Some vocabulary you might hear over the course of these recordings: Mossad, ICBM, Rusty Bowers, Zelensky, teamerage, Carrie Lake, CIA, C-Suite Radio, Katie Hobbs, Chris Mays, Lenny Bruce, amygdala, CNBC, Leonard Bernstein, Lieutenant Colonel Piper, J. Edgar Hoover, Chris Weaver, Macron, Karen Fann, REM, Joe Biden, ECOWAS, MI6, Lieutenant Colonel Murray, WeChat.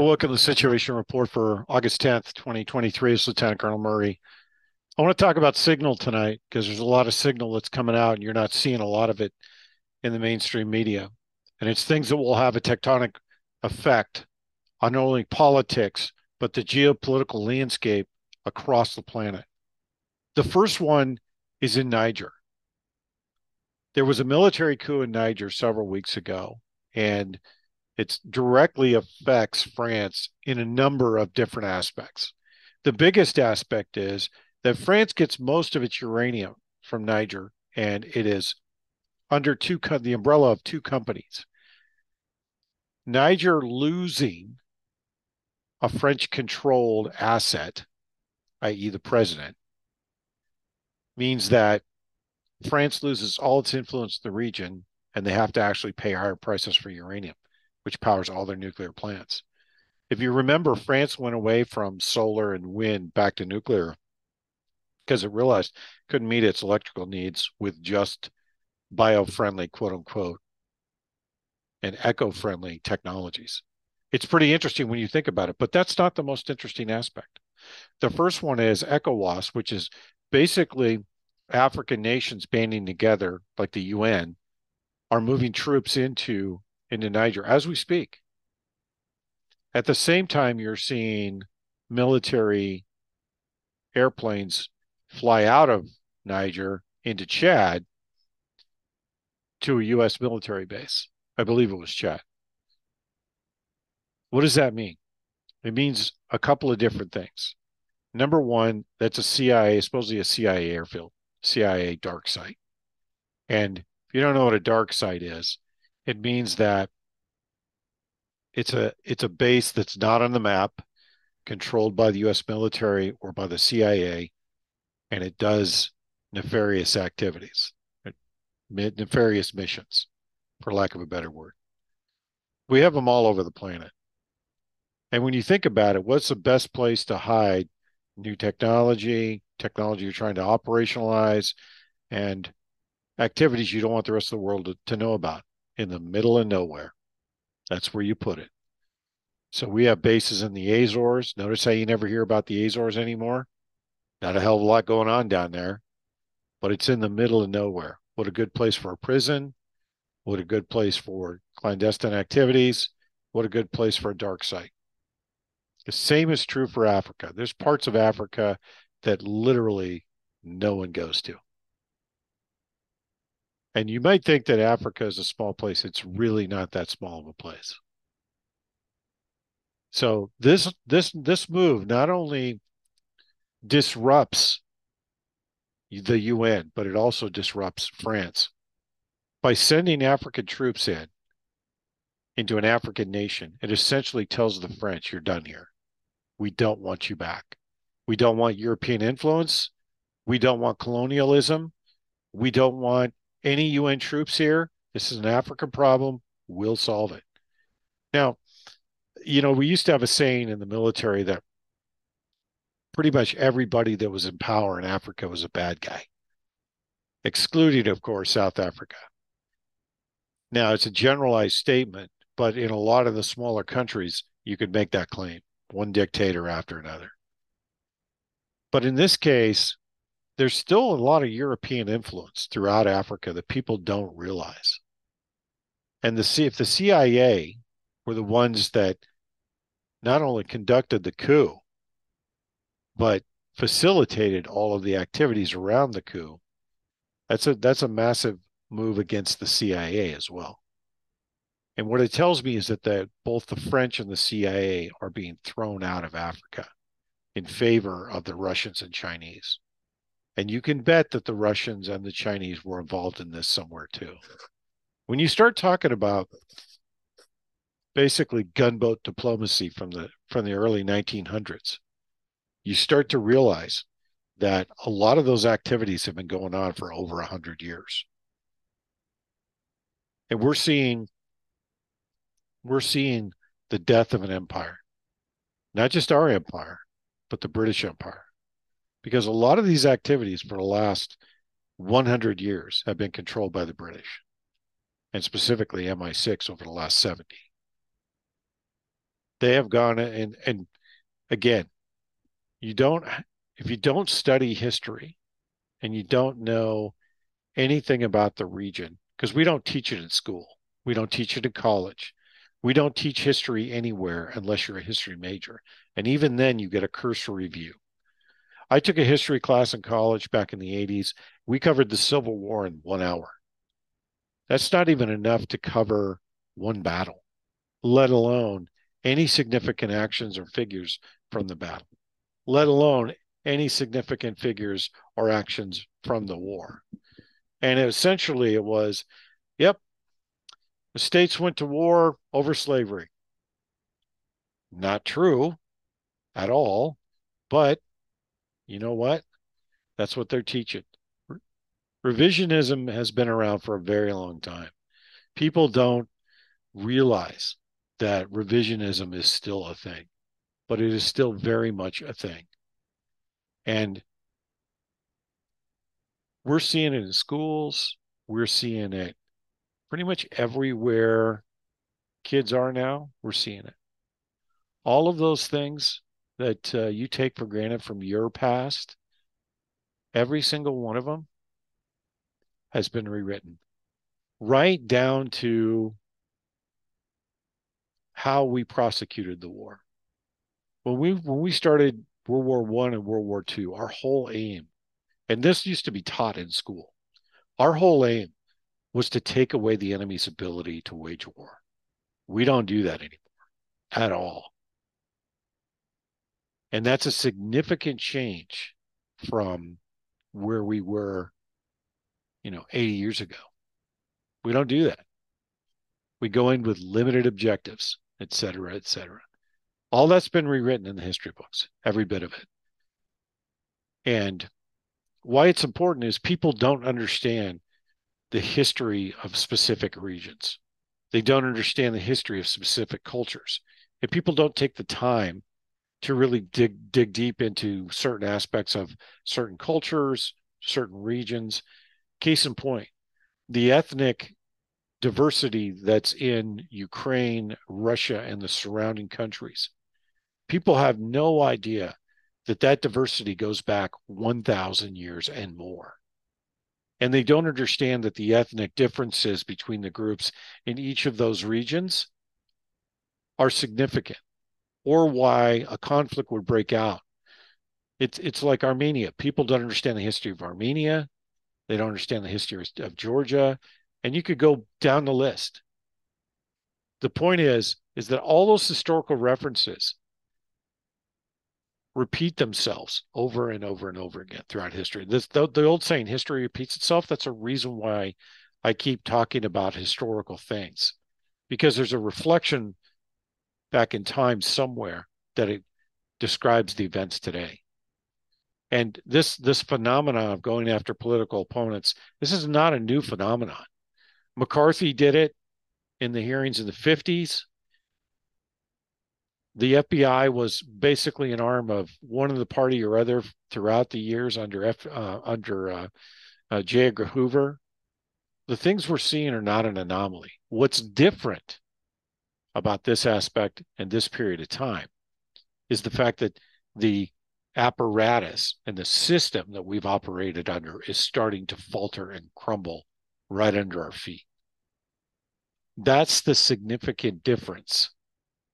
Well, welcome to the Situation Report for August 10th, 2023. It's Lieutenant Colonel Murray. I want to talk about signal tonight because there's a lot of signal that's coming out and you're not seeing a lot of it in the mainstream media. And it's things that will have a tectonic effect on not only politics, but the geopolitical landscape across the planet. The first one is in Niger. There was a military coup in Niger several weeks ago, and it directly affects France in a number of different aspects. The biggest aspect is that France gets most of its uranium from Niger, and it is under the umbrella of two companies. Niger losing a French-controlled asset, i.e. the president, means that France loses all its influence in the region, and they have to actually pay higher prices for uranium, which powers all their nuclear plants. If you remember, France went away from solar and wind back to nuclear because it realized it couldn't meet its electrical needs with just bio-friendly, quote-unquote, and eco-friendly technologies. It's pretty interesting when you think about it, but that's not the most interesting aspect. The first one is ECOWAS, which is basically African nations banding together, like the UN, are moving troops into Niger as we speak. At the same time, you're seeing military airplanes fly out of Niger into Chad to a U.S. military base. I believe it was Chad. What does that mean? It means a couple of different things. Number one, that's supposedly a CIA airfield, CIA dark site. And if you don't know what a dark site is, it means that it's a base that's not on the map, controlled by the U.S. military or by the CIA, and it does nefarious activities, nefarious missions, for lack of a better word. We have them all over the planet. And when you think about it, what's the best place to hide new technology you're trying to operationalize, and activities you don't want the rest of the world to know about? In the middle of nowhere. That's where you put it. So we have bases in the Azores. Notice how you never hear about the Azores anymore. Not a hell of a lot going on down there, but it's in the middle of nowhere. What a good place for a prison. What a good place for clandestine activities. What a good place for a dark site. The same is true for Africa. There's parts of Africa that literally no one goes to. And you might think that Africa is a small place. It's really not that small of a place. So this move not only disrupts the UN, but it also disrupts France. By sending African troops into an African nation, it essentially tells the French, you're done here. We don't want you back. We don't want European influence. We don't want colonialism. We don't want any UN troops here. This is an African problem. We'll solve it. Now, we used to have a saying in the military that pretty much everybody that was in power in Africa was a bad guy, excluding, of course, South Africa. Now, it's a generalized statement, but in a lot of the smaller countries, you could make that claim, one dictator after another. But in this case, there's still a lot of European influence throughout Africa that people don't realize. And if the CIA were the ones that not only conducted the coup, but facilitated all of the activities around the coup, that's a massive move against the CIA as well. And what it tells me is that both the French and the CIA are being thrown out of Africa in favor of the Russians and Chinese. And you can bet that the Russians and the Chinese were involved in this somewhere too. When you start talking about basically gunboat diplomacy from the early 1900s, you start to realize that a lot of those activities have been going on for over 100 years. And we're seeing the death of an empire, not just our empire, but the British Empire. Because a lot of these activities for the last 100 years have been controlled by the British, and specifically MI6 over the last 70. They have gone and again, if you don't study history and you don't know anything about the region, because we don't teach it in school, we don't teach it in college, we don't teach history anywhere unless you're a history major. And even then you get a cursory view. I took a history class in college back in the 80s. We covered the Civil War in 1 hour. That's not even enough to cover one battle, let alone any significant actions or figures from the battle, let alone any significant figures or actions from the war. And essentially it was, yep, the states went to war over slavery. Not true at all, but you know what? That's what they're teaching. Revisionism has been around for a very long time. People don't realize that revisionism is still a thing, but it is still very much a thing. And we're seeing it in schools. We're seeing it pretty much everywhere kids are now. We're seeing it. All of those things that you take for granted from your past, every single one of them has been rewritten, right down to how we prosecuted the war. When we started World War I and World War II, our whole aim, and this used to be taught in school, our whole aim was to take away the enemy's ability to wage war. We don't do that anymore at all. And that's a significant change from where we were, 80 years ago. We don't do that. We go in with limited objectives, et cetera, et cetera. All that's been rewritten in the history books, every bit of it. And why it's important is people don't understand the history of specific regions. They don't understand the history of specific cultures. If people don't take the time to really dig deep into certain aspects of certain cultures, certain regions. Case in point, the ethnic diversity that's in Ukraine, Russia, and the surrounding countries. People have no idea that diversity goes back 1,000 years and more. And they don't understand that the ethnic differences between the groups in each of those regions are significant, or why a conflict would break out. It's like Armenia. People don't understand the history of Armenia. They don't understand the history of Georgia. And you could go down the list. The point is that all those historical references repeat themselves over and over and over again throughout history. The old saying, history repeats itself, that's a reason why I keep talking about historical things, because there's a reflection back in time somewhere that it describes the events today. And this phenomenon of going after political opponents, this is not a new phenomenon. McCarthy did it in the hearings in the 50s. The FBI was basically an arm of one of the party or other throughout the years under J. Edgar Hoover. The things we're seeing are not an anomaly. What's different about this aspect and this period of time is the fact that the apparatus and the system that we've operated under is starting to falter and crumble right under our feet. That's the significant difference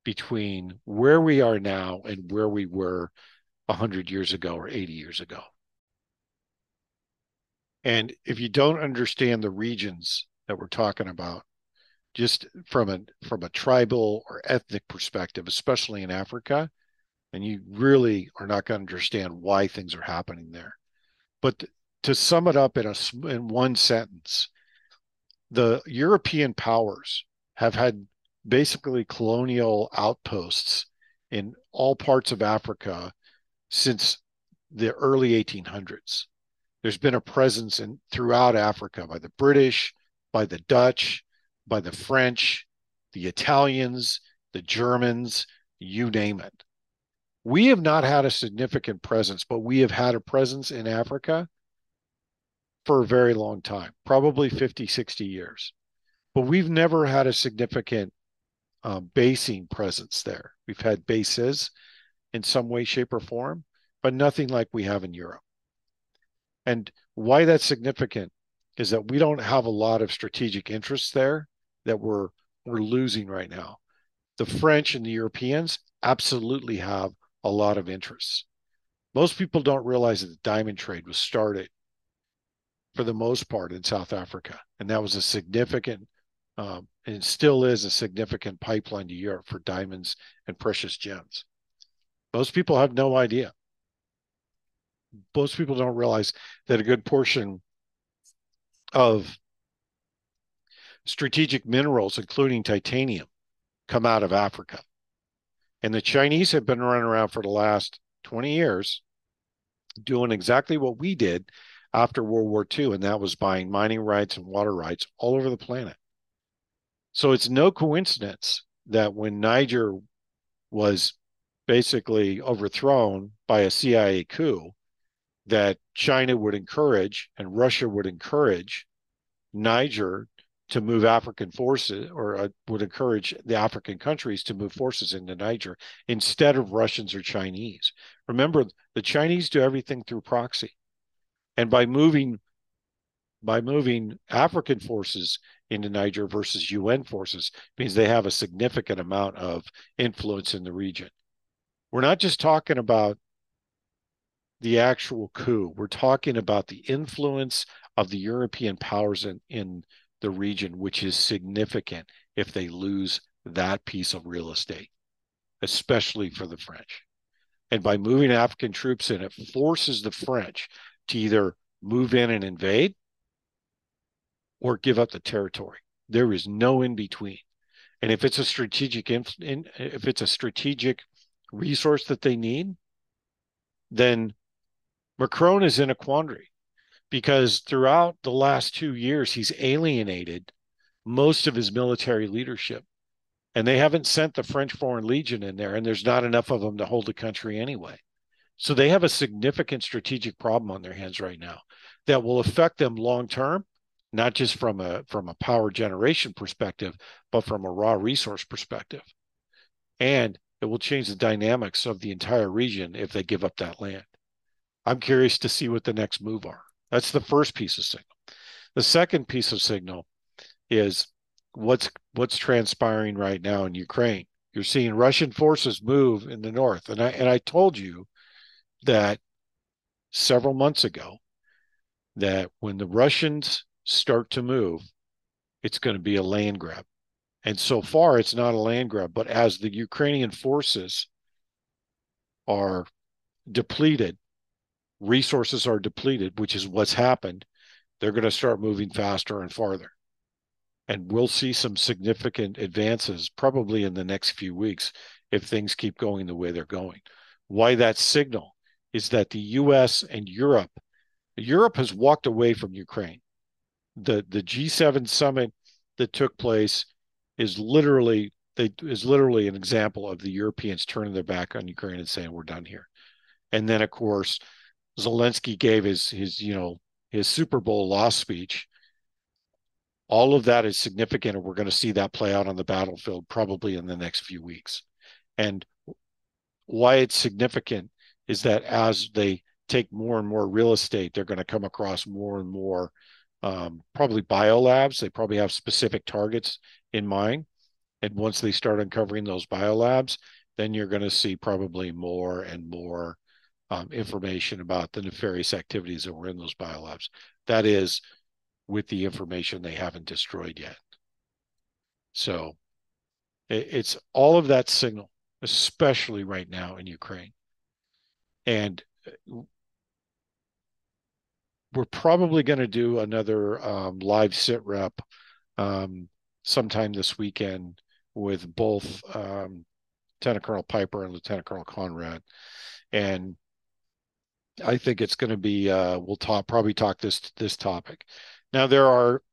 between where we are now and where we were 100 years ago or 80 years ago. And if you don't understand the regions that we're talking about, just from a tribal or ethnic perspective, especially in Africa, and you really are not going to understand why things are happening there. But to sum it up in one sentence, the European powers have had basically colonial outposts in all parts of Africa since the early 1800s. There's been a presence throughout Africa by the British, by the Dutch, by the French, the Italians, the Germans, you name it. We have not had a significant presence, but we have had a presence in Africa for a very long time, probably 50, 60 years. But we've never had a significant basing presence there. We've had bases in some way, shape, or form, but nothing like we have in Europe. And why that's significant is that we don't have a lot of strategic interests there that we're losing right now. The French and the Europeans absolutely have a lot of interests. Most people don't realize that the diamond trade was started for the most part in South Africa. And that was a significant, and still is a significant pipeline to Europe for diamonds and precious gems. Most people have no idea. Most people don't realize that a good portion of strategic minerals, including titanium, come out of Africa. And the Chinese have been running around for the last 20 years doing exactly what we did after World War II, and that was buying mining rights and water rights all over the planet. So it's no coincidence that when Niger was basically overthrown by a CIA coup, that China would encourage and Russia would encourage Niger to move African forces, or would encourage the African countries to move forces into Niger instead of Russians or Chinese. Remember, the Chinese do everything through proxy. And by moving African forces into Niger versus UN forces means they have a significant amount of influence in the region. We're not just talking about the actual coup. We're talking about the influence of the European powers in the region, which is significant if they lose that piece of real estate, especially for the French. And by moving African troops in, it forces the French to either move in and invade or give up the territory. There is no in between. And if it's a strategic resource that they need, then Macron is in a quandary, because throughout the last 2 years, he's alienated most of his military leadership. And they haven't sent the French Foreign Legion in there, and there's not enough of them to hold the country anyway. So they have a significant strategic problem on their hands right now that will affect them long term, not just from a power generation perspective, but from a raw resource perspective. And it will change the dynamics of the entire region if they give up that land. I'm curious to see what the next move are. That's the first piece of signal. The second piece of signal is what's transpiring right now in Ukraine. You're seeing Russian forces move in the north. And I told you that several months ago, that when the Russians start to move, it's going to be a land grab. And so far, it's not a land grab. But as the Ukrainian forces are depleted, resources are depleted, which is what's happened, they're going to start moving faster and farther. And we'll see some significant advances probably in the next few weeks if things keep going the way they're going. Why that signal is that the U.S. and Europe has walked away from Ukraine. The G7 summit that took place is literally an example of the Europeans turning their back on Ukraine and saying, we're done here. And then, of course, Zelensky gave his Super Bowl loss speech. All of that is significant, and we're going to see that play out on the battlefield probably in the next few weeks. And why it's significant is that as they take more and more real estate, they're going to come across more and more probably biolabs. They probably have specific targets in mind. And once they start uncovering those biolabs, then you're going to see probably more and more information about the nefarious activities that were in those biolabs. That is with the information they haven't destroyed yet. So it's all of that signal, especially right now in Ukraine. And we're probably going to do another live sit rep sometime this weekend with both Lieutenant Colonel Piper and Lieutenant Colonel Conrad. And I think it's going to be, we'll probably talk this topic. Now, there are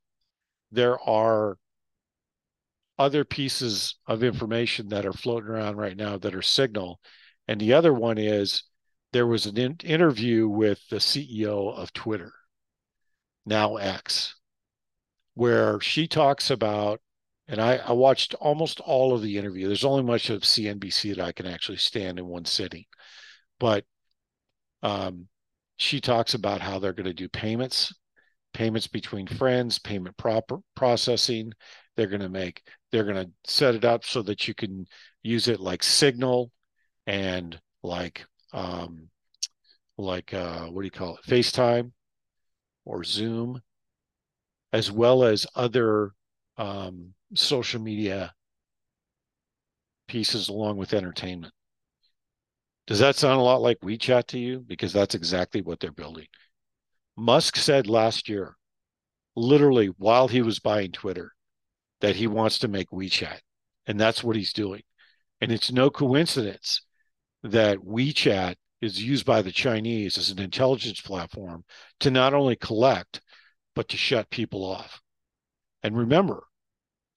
other pieces of information that are floating around right now that are signal. And the other one is there was an interview with the CEO of Twitter, now X, where she talks about And I watched almost all of the interview. There's only much of CNBC that I can actually stand in one sitting. But she talks about how they're going to do payments between friends, payment proper processing. They're going to set it up so that you can use it like Signal and like what do you call it? FaceTime or Zoom, as well as other social media pieces along with entertainment. Does that sound a lot like WeChat to you? Because that's exactly what they're building. Musk said last year, literally while he was buying Twitter, that he wants to make WeChat. And that's what he's doing. And it's no coincidence that WeChat is used by the Chinese as an intelligence platform to not only collect, but to shut people off. And remember,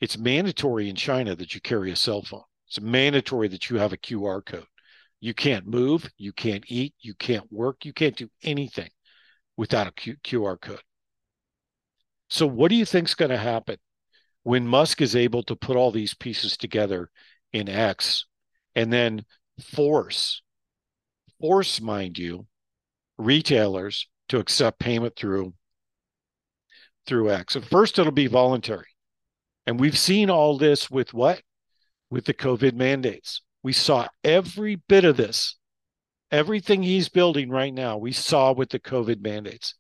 it's mandatory in China that you carry a cell phone. It's mandatory that you have a QR code. You can't move, you can't eat, you can't work, you can't do anything without a QR code. So what do you think's going to happen when Musk is able to put all these pieces together in X and then force, mind you, retailers to accept payment through X? At first, it'll be voluntary. And we've seen all this with what? With the COVID mandates. We saw every bit of this. Everything he's building right now, we saw with the COVID mandates.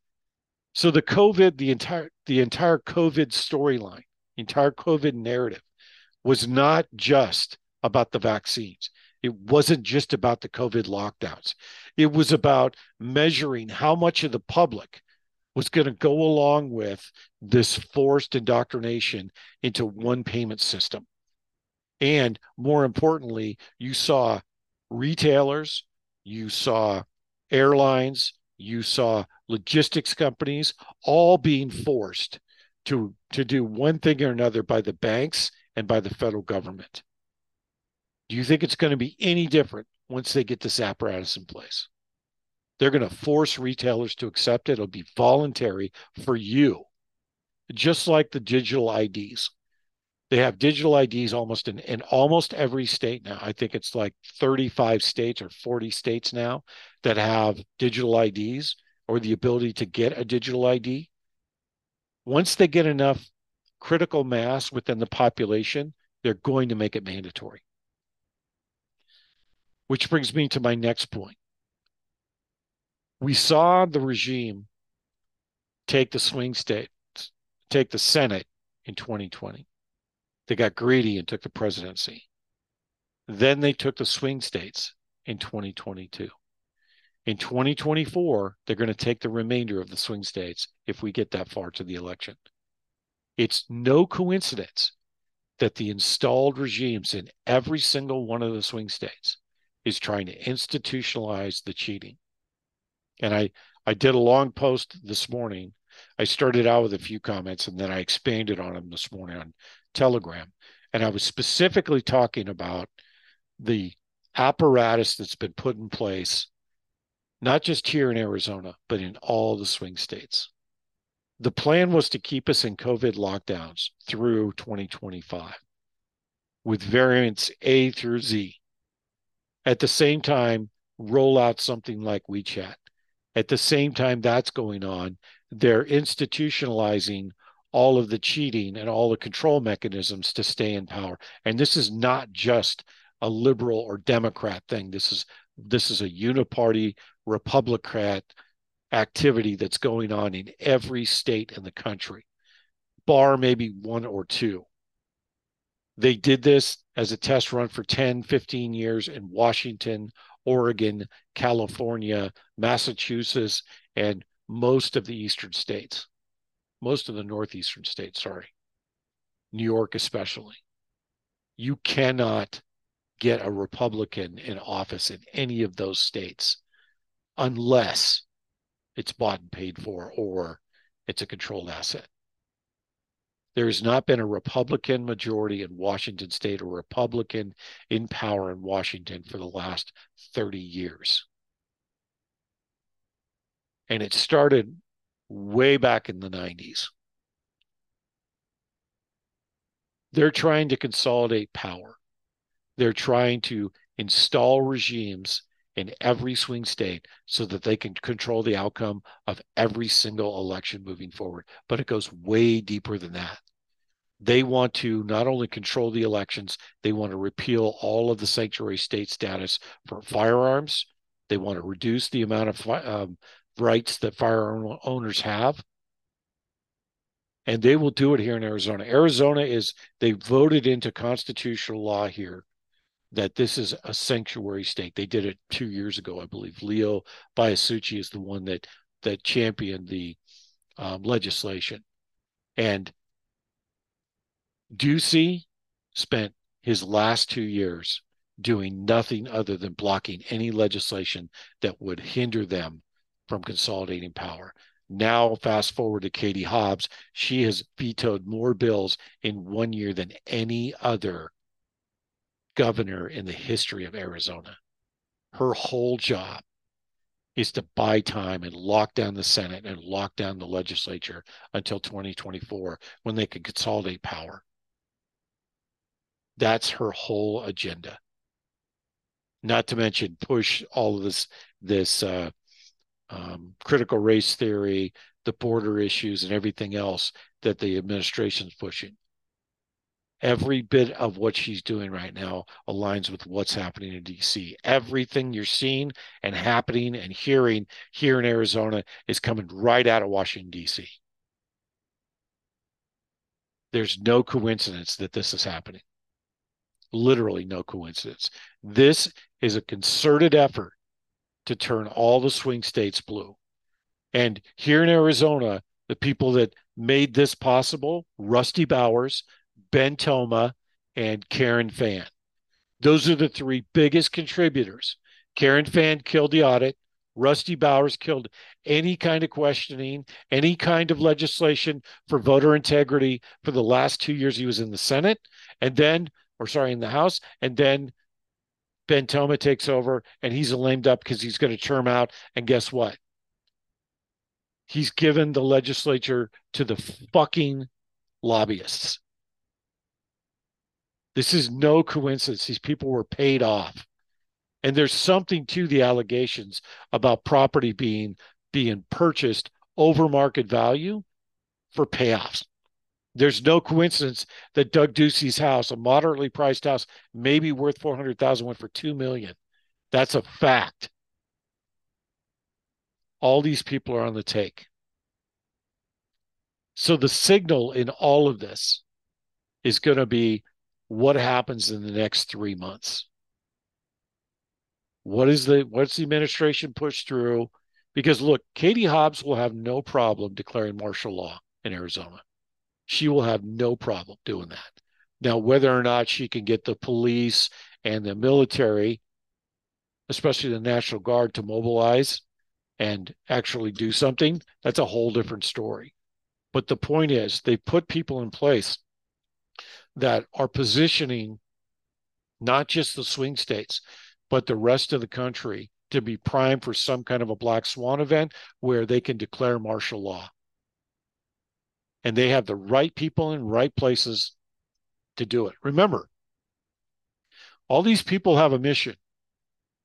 So the entire COVID storyline, entire COVID narrative was not just about the vaccines. It wasn't just about the COVID lockdowns. It was about measuring how much of the public was going to go along with this forced indoctrination into one payment system. And more importantly, you saw retailers, you saw airlines, you saw logistics companies all being forced to do one thing or another by the banks and by the federal government. Do you think it's going to be any different once they get this apparatus in place? They're going to force retailers to accept it. It'll be voluntary for you, just like the digital IDs. They have digital IDs almost in almost every state now. I think it's like 35 states or 40 states now that have digital IDs or the ability to get a digital ID. Once they get enough critical mass within the population, they're going to make it mandatory. Which brings me to my next point. We saw the regime take the swing state, take the Senate in 2020. They got greedy and took the presidency. Then they took the swing states in 2022. In 2024, they're going to take the remainder of the swing states if we get that far to the election. It's no coincidence that the installed regimes in every single one of the swing states is trying to institutionalize the cheating. And I did a long post this morning. I started out with a few comments and then I expanded on them this morning on Telegram. And I was specifically talking about the apparatus that's been put in place, not just here in Arizona, but in all the swing states. The plan was to keep us in COVID lockdowns through 2025 with variants A through Z. At the same time, roll out something like WeChat. At the same time that's going on, they're institutionalizing all of the cheating and all the control mechanisms to stay in power. And this is not just a liberal or Democrat thing. This is a uniparty Republican activity that's going on in every state in the country, bar maybe one or two. They did this as a test run for 10, 15 years in Washington, Oregon, California, Massachusetts, and most of the eastern states, most of the northeastern states, New York especially. You cannot get a Republican in office in any of those states unless it's bought and paid for or it's a controlled asset. There has not been a Republican majority in Washington state or Republican in power in Washington for the last 30 years. And it started way back in the 90s. They're trying to consolidate power. They're trying to install regimes in every swing state so that they can control the outcome of every single election moving forward. But it goes way deeper than that. They want to not only control the elections, they want to repeal all of the sanctuary state status for firearms. They want to reduce the amount of rights that firearm owners have. And they will do it here in Arizona. Arizona is, they voted into constitutional law here that this is a sanctuary state. They did it 2 years ago, I believe. Leo Biasucci is the one that championed the legislation. And Ducey spent his last 2 years doing nothing other than blocking any legislation that would hinder them from consolidating power. Now, fast forward to Katie Hobbs. She has vetoed more bills in 1 year than any other governor in the history of Arizona. Her whole job is to buy time and lock down the Senate and lock down the legislature until 2024 when they can consolidate power. That's her whole agenda. Not to mention push all of this critical race theory, the border issues, and everything else that the administration's pushing. Every bit of what she's doing right now aligns with what's happening in D.C. Everything you're seeing and happening and hearing here in Arizona is coming right out of Washington, D.C. There's no coincidence that this is happening. Literally no coincidence. This is a concerted effort to turn all the swing states blue. And here in Arizona, the people that made this possible, Rusty Bowers, Ben Toma, and Karen Fann. Those are the three biggest contributors. Karen Fann killed the audit. Rusty Bowers killed any kind of questioning, any kind of legislation for voter integrity for the last 2 years he was in the Senate, in the House, and then Ben Toma takes over, and he's a lame duck because he's going to term out. And guess what? He's given the legislature to the fucking lobbyists. This is no coincidence. These people were paid off. And there's something to the allegations about property being purchased over market value for payoffs. There's no coincidence that Doug Ducey's house, a moderately priced house, maybe worth $400,000, went for $2 million. That's a fact. All these people are on the take. So the signal in all of this is going to be what happens in the next 3 months. What's the administration push through? Because look, Katie Hobbs will have no problem declaring martial law in Arizona. She will have no problem doing that. Now, whether or not she can get the police and the military, especially the National Guard, to mobilize and actually do something, that's a whole different story. But the point is, they put people in place that are positioning not just the swing states, but the rest of the country to be primed for some kind of a black swan event where they can declare martial law. And they have the right people in right places to do it. Remember, all these people have a mission.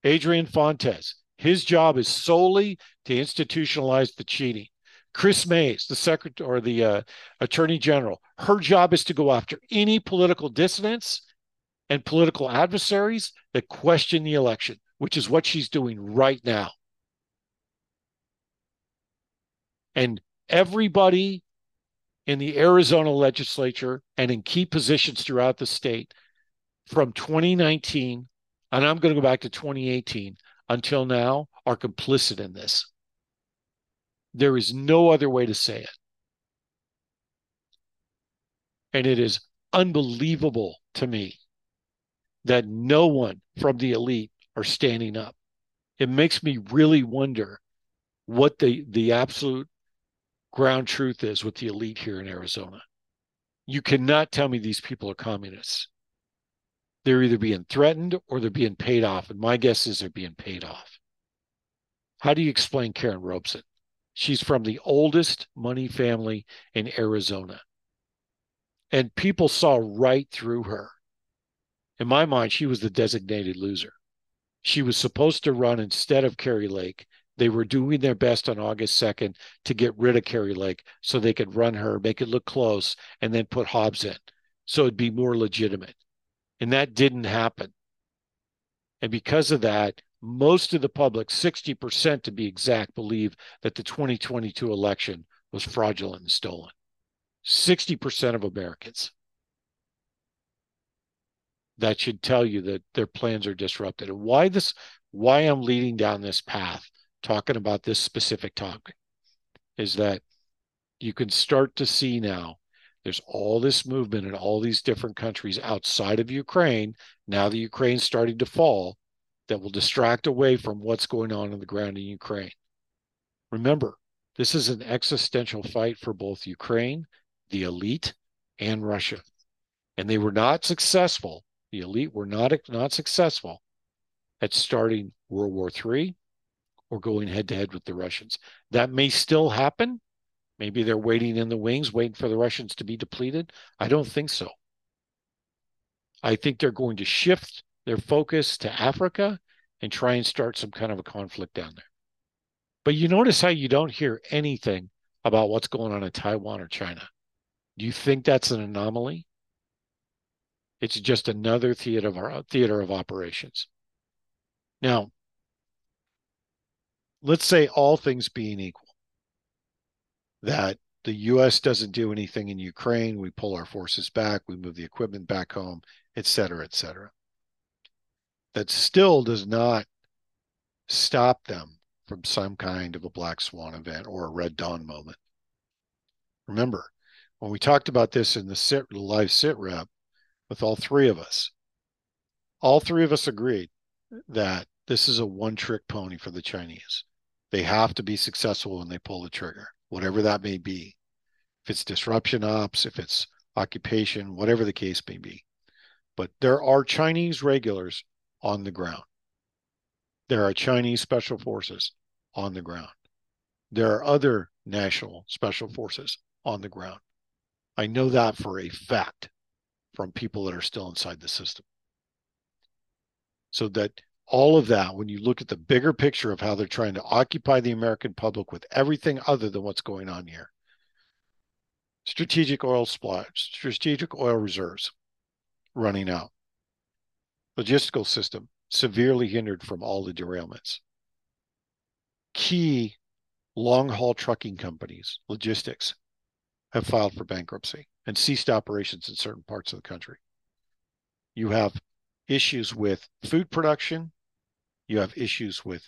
Adrian Fontes, his job is solely to institutionalize the cheating. Chris Mays, the secretary or the attorney general, her job is to go after any political dissidents and political adversaries that question the election, which is what she's doing right now. And everybody in the Arizona legislature and in key positions throughout the state from 2019, and I'm going to go back to 2018 until now, are complicit in this. There is no other way to say it. And it is unbelievable to me that no one from the elite are standing up. It makes me really wonder what the absolute ground truth is with the elite here in Arizona. You cannot tell me these people are communists. They're either being threatened or they're being paid off. And my guess is they're being paid off. How do you explain Karen Robeson? She's from the oldest money family in Arizona. And people saw right through her. In my mind, she was the designated loser. She was supposed to run instead of Carrie Lake. They were doing their best on August 2nd to get rid of Carrie Lake so they could run her, make it look close, and then put Hobbs in. So it'd be more legitimate. And that didn't happen. And because of that, most of the public, 60% to be exact, believe that the 2022 election was fraudulent and stolen. 60% of Americans. That should tell you that their plans are disrupted. And why I'm leading down this path, talking about this specific topic, is that you can start to see now there's all this movement in all these different countries outside of Ukraine, now that Ukraine's starting to fall, that will distract away from what's going on the ground in Ukraine. Remember, this is an existential fight for both Ukraine, the elite, and Russia. And they were not successful. The elite were not successful at starting World War III or going head-to-head with the Russians. That may still happen. Maybe they're waiting in the wings, waiting for the Russians to be depleted. I don't think so. I think they're going to shift their focus to Africa and try and start some kind of a conflict down there. But you notice how you don't hear anything about what's going on in Taiwan or China. Do you think that's an anomaly? It's just another theater of operations. Now, let's say all things being equal, that the U.S. doesn't do anything in Ukraine, we pull our forces back, we move the equipment back home, et cetera, et cetera. That still does not stop them from some kind of a black swan event or a red dawn moment. Remember, when we talked about this in the live sit rep, with all three of us agreed that this is a one-trick pony for the Chinese. They have to be successful when they pull the trigger, whatever that may be. If it's disruption ops, if it's occupation, whatever the case may be. But there are Chinese regulars on the ground. There are Chinese special forces on the ground. There are other national special forces on the ground. I know that for a fact, from people that are still inside the system. So that all of that, when you look at the bigger picture of how they're trying to occupy the American public with everything other than what's going on here. Strategic oil supply, strategic oil reserves running out. Logistical system severely hindered from all the derailments. Key long-haul trucking companies, logistics, have filed for bankruptcy and ceased operations in certain parts of the country. You have issues with food production. You have issues with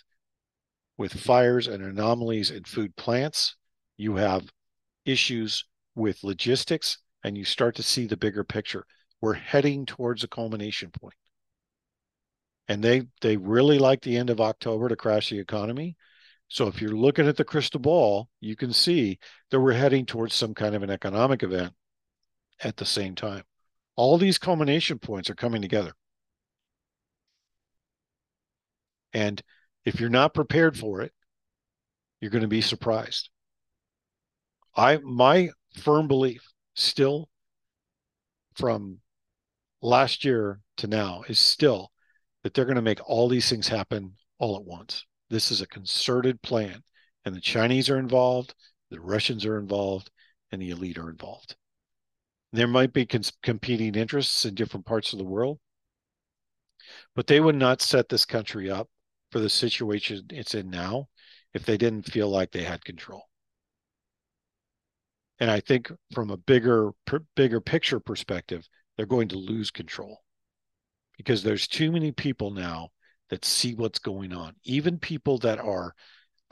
fires and anomalies in food plants. You have issues with logistics, and you start to see the bigger picture. We're heading towards a culmination point. And they really like the end of October to crash the economy. So if you're looking at the crystal ball, you can see that we're heading towards some kind of an economic event at the same time. All these culmination points are coming together. And if you're not prepared for it, you're going to be surprised. My firm belief still from last year to now is still that they're going to make all these things happen all at once. This is a concerted plan, and the Chinese are involved, the Russians are involved, and the elite are involved. There might be competing interests in different parts of the world, but they would not set this country up for the situation it's in now if they didn't feel like they had control. And I think from a bigger picture perspective, they're going to lose control because there's too many people now that see what's going on. Even people that are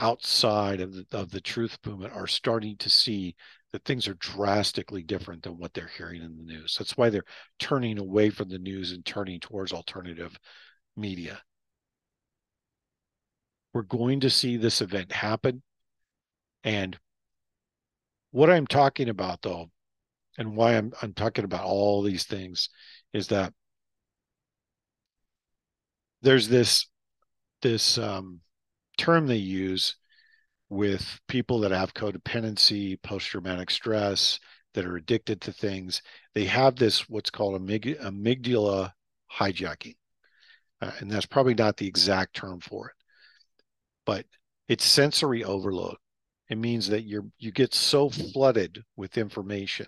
outside of the truth movement are starting to see that things are drastically different than what they're hearing in the news. That's why they're turning away from the news and turning towards alternative media. We're going to see this event happen. And what I'm talking about, though, and why I'm talking about all these things, is that there's this term they use with people that have codependency, post-traumatic stress, that are addicted to things. They have this what's called amygdala hijacking, and that's probably not the exact term for it, but it's sensory overload. It means that you get so flooded with information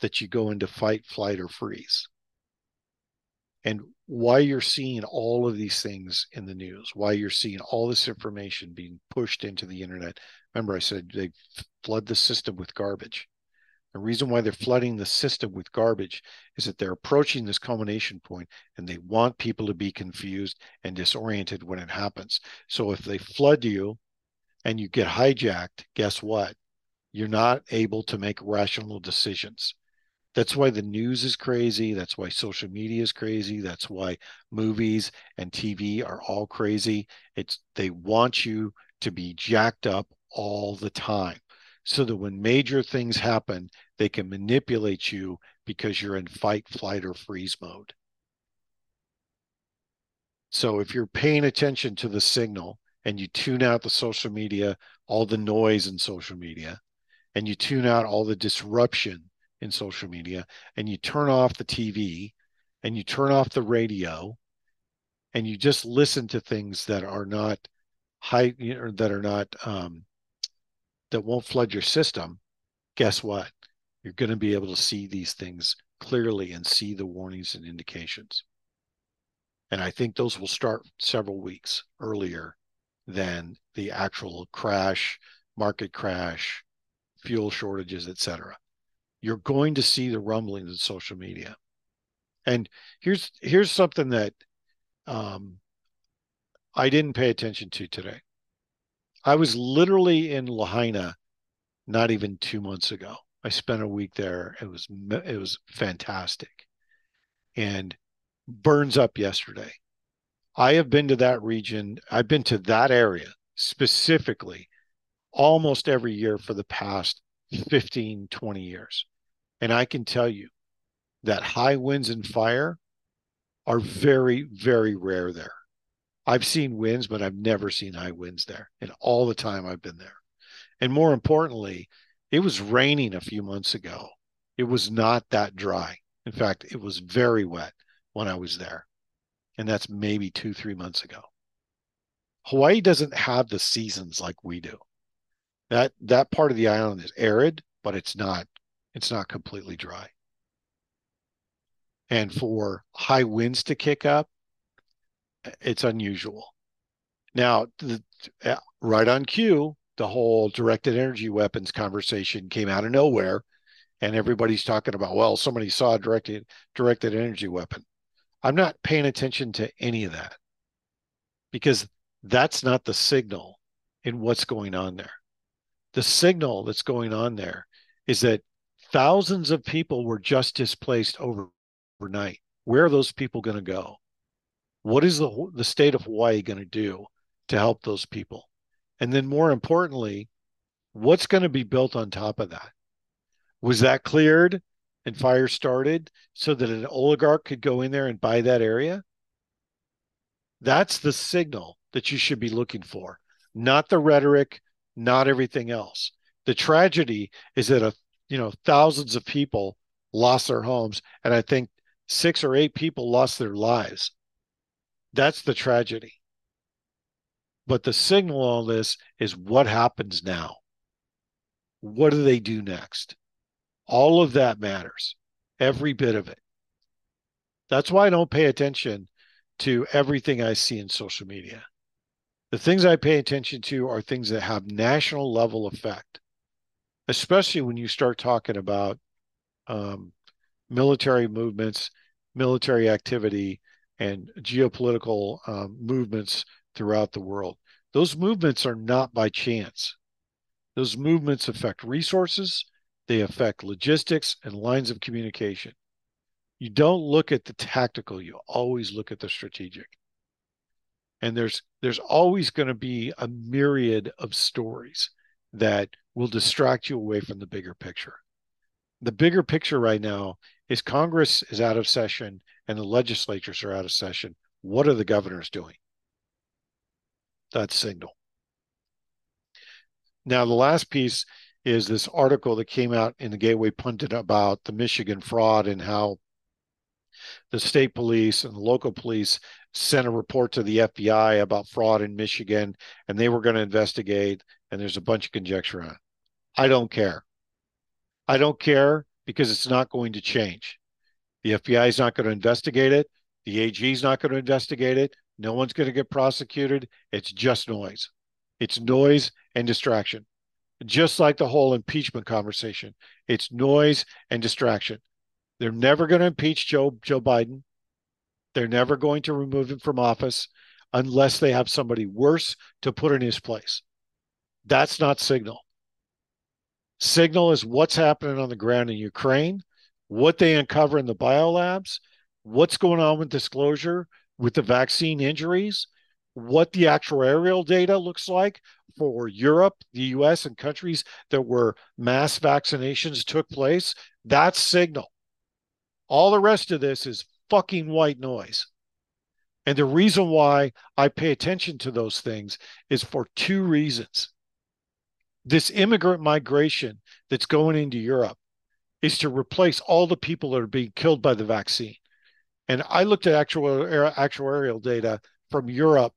that you go into fight, flight, or freeze. And why you're seeing all of these things in the news, why you're seeing all this information being pushed into the internet. Remember, I said they flood the system with garbage. The reason why they're flooding the system with garbage is that they're approaching this culmination point, and they want people to be confused and disoriented when it happens. So if they flood you and you get hijacked, guess what? You're not able to make rational decisions. That's why the news is crazy. That's why social media is crazy. That's why movies and TV are all crazy. They want you to be jacked up all the time so that when major things happen, they can manipulate you because you're in fight, flight, or freeze mode. So if you're paying attention to the signal and you tune out the social media, all the noise in social media, and you tune out all the disruption in social media, and you turn off the TV and you turn off the radio, and you just listen to things that are not high, or that are not that won't flood your system, guess what? You're going to be able to see these things clearly and see the warnings and indications. And I think those will start several weeks earlier than the actual crash, market crash, fuel shortages, etc. You're going to see the rumblings in social media. And here's something that I didn't pay attention to today. I was literally in Lahaina not even 2 months ago. I spent a week there. It was fantastic. And burns up yesterday. I have been to that region. I've been to that area specifically almost every year for the past 15, 20 years. And I can tell you that high winds and fire are very, very rare there. I've seen winds, but I've never seen high winds there in all the time I've been there. And more importantly, it was raining a few months ago. It was not that dry. In fact, it was very wet when I was there. And that's maybe 2-3 months ago. Hawaii doesn't have the seasons like we do. That part of the island is arid, but it's not completely dry. And for high winds to kick up, it's unusual. Now, right on cue, the whole directed energy weapons conversation came out of nowhere, and everybody's talking about, well, somebody saw a directed energy weapon. I'm not paying attention to any of that because that's not the signal in what's going on there. The signal that's going on there is that thousands of people were just displaced overnight. Where are those people going to go? What is the state of Hawaii going to do to help those people? And then more importantly, what's going to be built on top of that? Was that cleared and fire started so that an oligarch could go in there and buy that area? That's the signal that you should be looking for, not the rhetoric, not everything else. The tragedy is that thousands of people lost their homes, and I think 6 or 8 people lost their lives. That's the tragedy. But the signal on this is what happens now. What do they do next? All of that matters, every bit of it. That's why I don't pay attention to everything I see in social media. The things I pay attention to are things that have national level effect, especially when you start talking about military movements, military activity, and geopolitical movements throughout the world. Those movements are not by chance. Those movements affect resources. They affect logistics and lines of communication. You don't look at the tactical. You always look at the strategic. And there's always going to be a myriad of stories that will distract you away from the bigger picture. The bigger picture right now is Congress is out of session and the legislatures are out of session. What are the governors doing? That's signal. Now, the last piece is this article that came out in the Gateway Pundit about the Michigan fraud and how the state police and the local police sent a report to the FBI about fraud in Michigan, and they were going to investigate, and there's a bunch of conjecture on it. I don't care. I don't care because it's not going to change. The FBI is not going to investigate it. The AG is not going to investigate it. No one's going to get prosecuted. It's just noise. It's noise and distraction. Just like the whole impeachment conversation. It's noise and distraction. They're never going to impeach Joe Biden. They're never going to remove him from office unless they have somebody worse to put in his place. That's not signal. Signal is what's happening on the ground in Ukraine, what they uncover in the biolabs, what's going on with disclosure, with the vaccine injuries, what the actuarial data looks like for Europe, the U.S., and countries that where mass vaccinations took place. That's signal. All the rest of this is fucking white noise. And the reason why I pay attention to those things is for two reasons. This immigrant migration that's going into Europe is to replace all the people that are being killed by the vaccine. And I looked at actuarial data from Europe,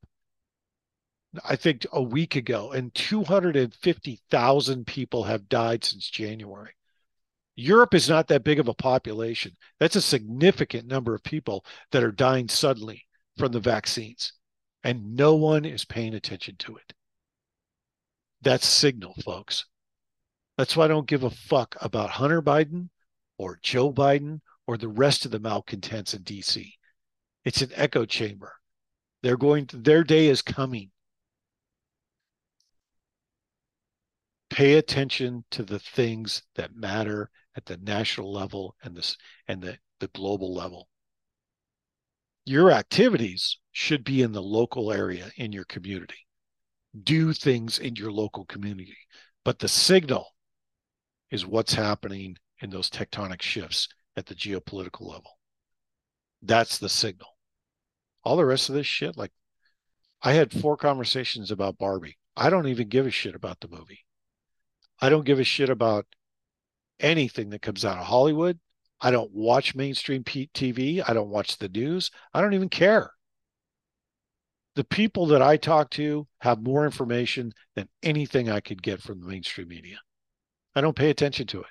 I think a week ago, and 250,000 people have died since January. Europe is not that big of a population. That's a significant number of people that are dying suddenly from the vaccines, and no one is paying attention to it. That's signal, folks. That's why I don't give a fuck about Hunter Biden or Joe Biden or the rest of the malcontents in D.C. It's an echo chamber. They're going to, their day is coming. Pay attention to the things that matter at the national level and the global level. Your activities should be in the local area, in your community. Do things in your local community. But the signal is what's happening in those tectonic shifts at the geopolitical level. That's the signal. All the rest of this shit, like, I had 4 conversations about Barbie. I don't even give a shit about the movie. I don't give a shit about anything that comes out of Hollywood. I don't watch mainstream TV. I don't watch the news. I don't even care. The people that I talk to have more information than anything I could get from the mainstream media. I don't pay attention to it.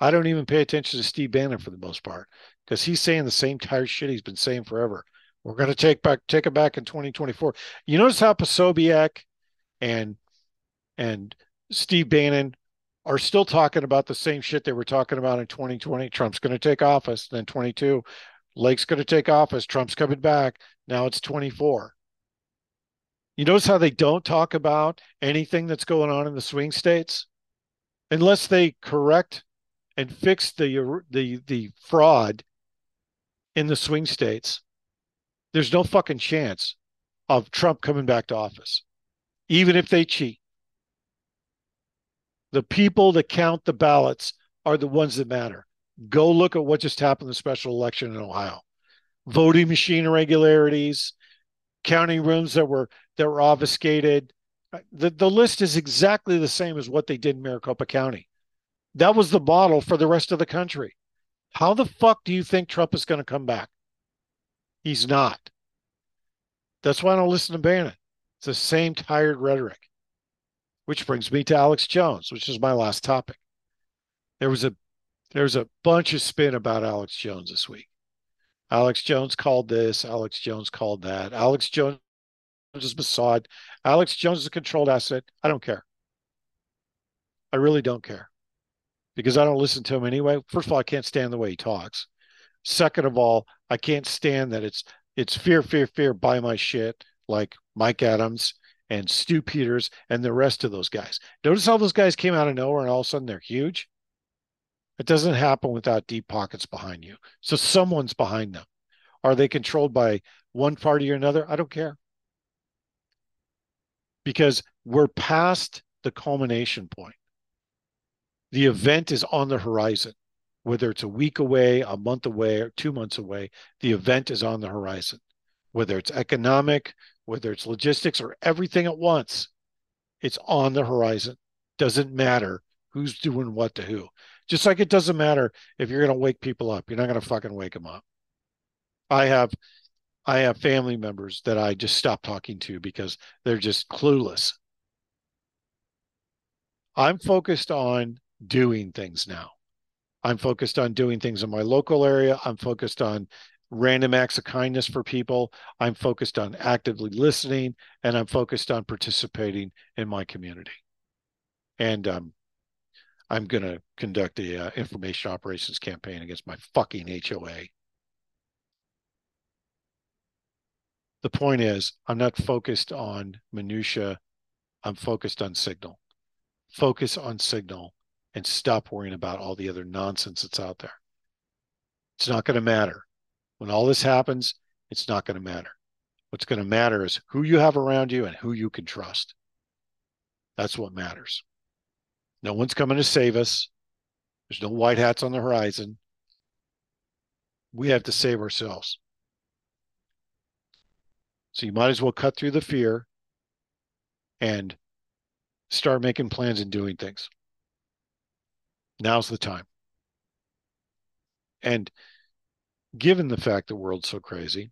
I don't even pay attention to Steve Bannon for the most part, because he's saying the same tired shit he's been saying forever. We're going to take it back in 2024. You notice how Posobiec and Steve Bannon are still talking about the same shit they were talking about in 2020. Trump's going to take office. Then 22, Lake's going to take office. Trump's coming back. Now it's 24. You notice how they don't talk about anything that's going on in the swing states? Unless they correct and fix the fraud in the swing states, there's no fucking chance of Trump coming back to office, even if they cheat. The people that count the ballots are the ones that matter. Go look at what just happened in the special election in Ohio. Voting machine irregularities, counting rooms that were obfuscated. The list is exactly the same as what they did in Maricopa County. That was the model for the rest of the country. How the fuck do you think Trump is going to come back? He's not. That's why I don't listen to Bannon. It's the same tired rhetoric. Which brings me to Alex Jones, which is my last topic. There was a bunch of spin about Alex Jones this week. Alex Jones called this. Alex Jones called that. Alex Jones is Mossad. Alex Jones is a controlled asset. I don't care. I really don't care, because I don't listen to him anyway. First of all, I can't stand the way he talks. Second of all, I can't stand that it's fear, fear, fear, buy my shit, like Mike Adams and Stu Peters and the rest of those guys. Notice how those guys came out of nowhere and all of a sudden they're huge? It doesn't happen without deep pockets behind you. So someone's behind them. Are they controlled by one party or another? I don't care. Because we're past the culmination point. The event is on the horizon. Whether it's a week away, a month away, or 2 months away, the event is on the horizon. Whether it's economic, whether it's logistics, or everything at once, it's on the horizon. Doesn't matter who's doing what to who. Just like it doesn't matter if you're going to wake people up. You're not going to fucking wake them up. I have family members that I just stop talking to because they're just clueless. I'm focused on doing things now. I'm focused on doing things in my local area. I'm focused on random acts of kindness for people. I'm focused on actively listening, and I'm focused on participating in my community. And I'm going to conduct the information operations campaign against my fucking HOA. The point is, I'm not focused on minutia. I'm focused on signal. Focus on signal and stop worrying about all the other nonsense that's out there. It's not going to matter. When all this happens, it's not going to matter. What's going to matter is who you have around you and who you can trust. That's what matters. No one's coming to save us. There's no white hats on the horizon. We have to save ourselves. So you might as well cut through the fear and start making plans and doing things. Now's the time. And given the fact the world's so crazy,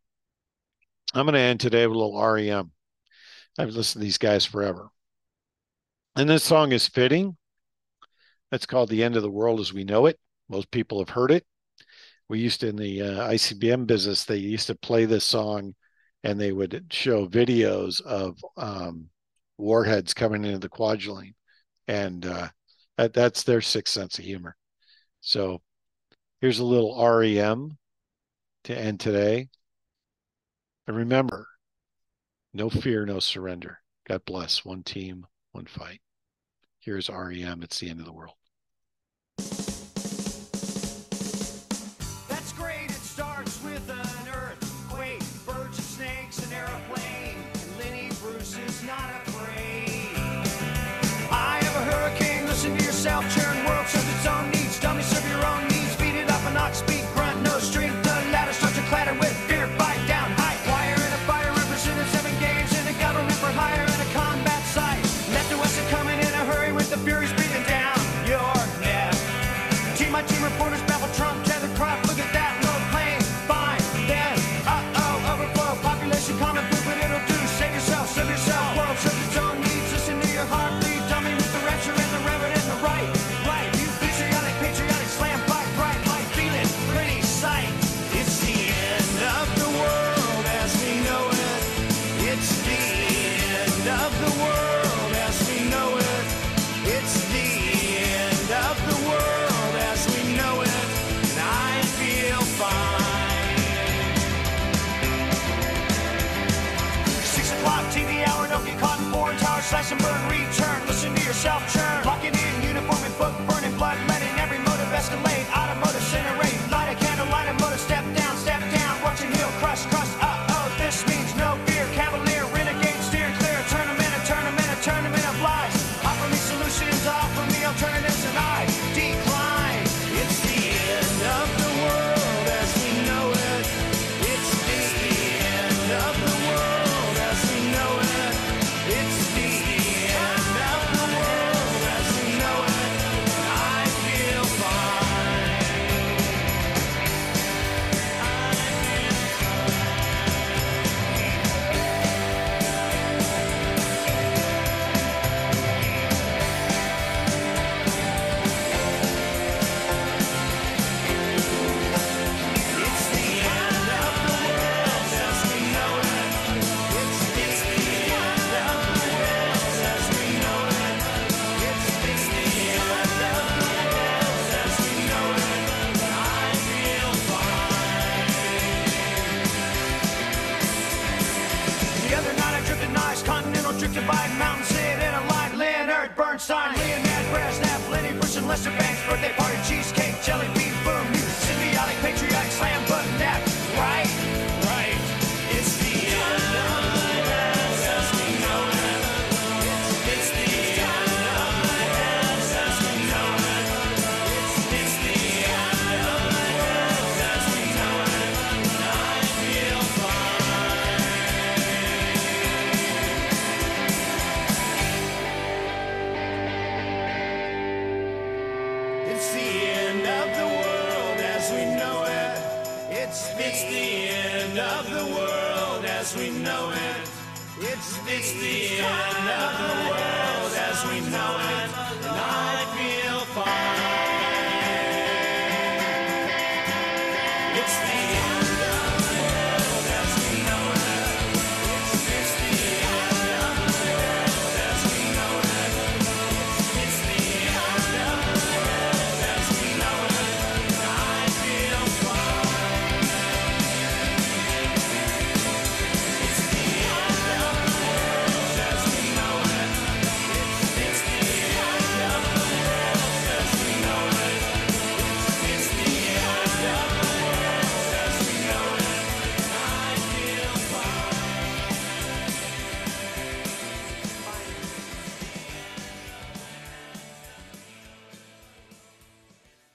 I'm going to end today with a little REM. I've listened to these guys forever. And this song is fitting. That's called The End of the World as We Know It. Most people have heard it. We used to, in the ICBM business, they used to play this song and they would show videos of warheads coming into the Kwajalein. And that's their sixth sense of humor. So here's a little REM to end today. And remember, no fear, no surrender. God bless. One team, one fight. Here's REM. It's the end of the world. That's great. It starts with an earthquake, birds and snakes, an airplane, and Lenny Bruce is not afraid. I have a hurricane. Listen to yourself. Churn world serves its own needs. Dummy serve your own needs. Beat it up and knock speed. Grunt, no strength. The ladder starts to clatter with fear. Bite down. High wire and a fire represented 7 games in a government for hire and a combat site. Left to us are coming in a hurry with the furies breathing down your neck. Team by team reporters battle Trump. Gather crop. Look at that. No plane. Fine. Then. Uh-oh. Overflow. Population common. Do what it'll do. Save yourself. Serve yourself. World serves its own needs. Listen to your heart. Slash and burn, return, listen to yourself churn. Locking in, uniform and book, burning blood, letting every motive escalate. Automotive, incinerate, light a candle, light a motor, step down, watching heel, crush, crush, uh-oh. This means no fear, cavalier, renegade, steer clear. A tournament of lies. Offer me solutions, offer me alternatives, and I decline. It's the end of the world as we know it. It's the end of the world as we know it. It's by mountain sit in a line, Leonard Bernstein, Leonard Brezhnev, Lenny Bruce and Lester Bangs, birthday party, cheesecake, jelly bean, boom, you symbiotic, patriotic, slam button, that, right, it's the end. as we know it. It's the end of the world as we know it.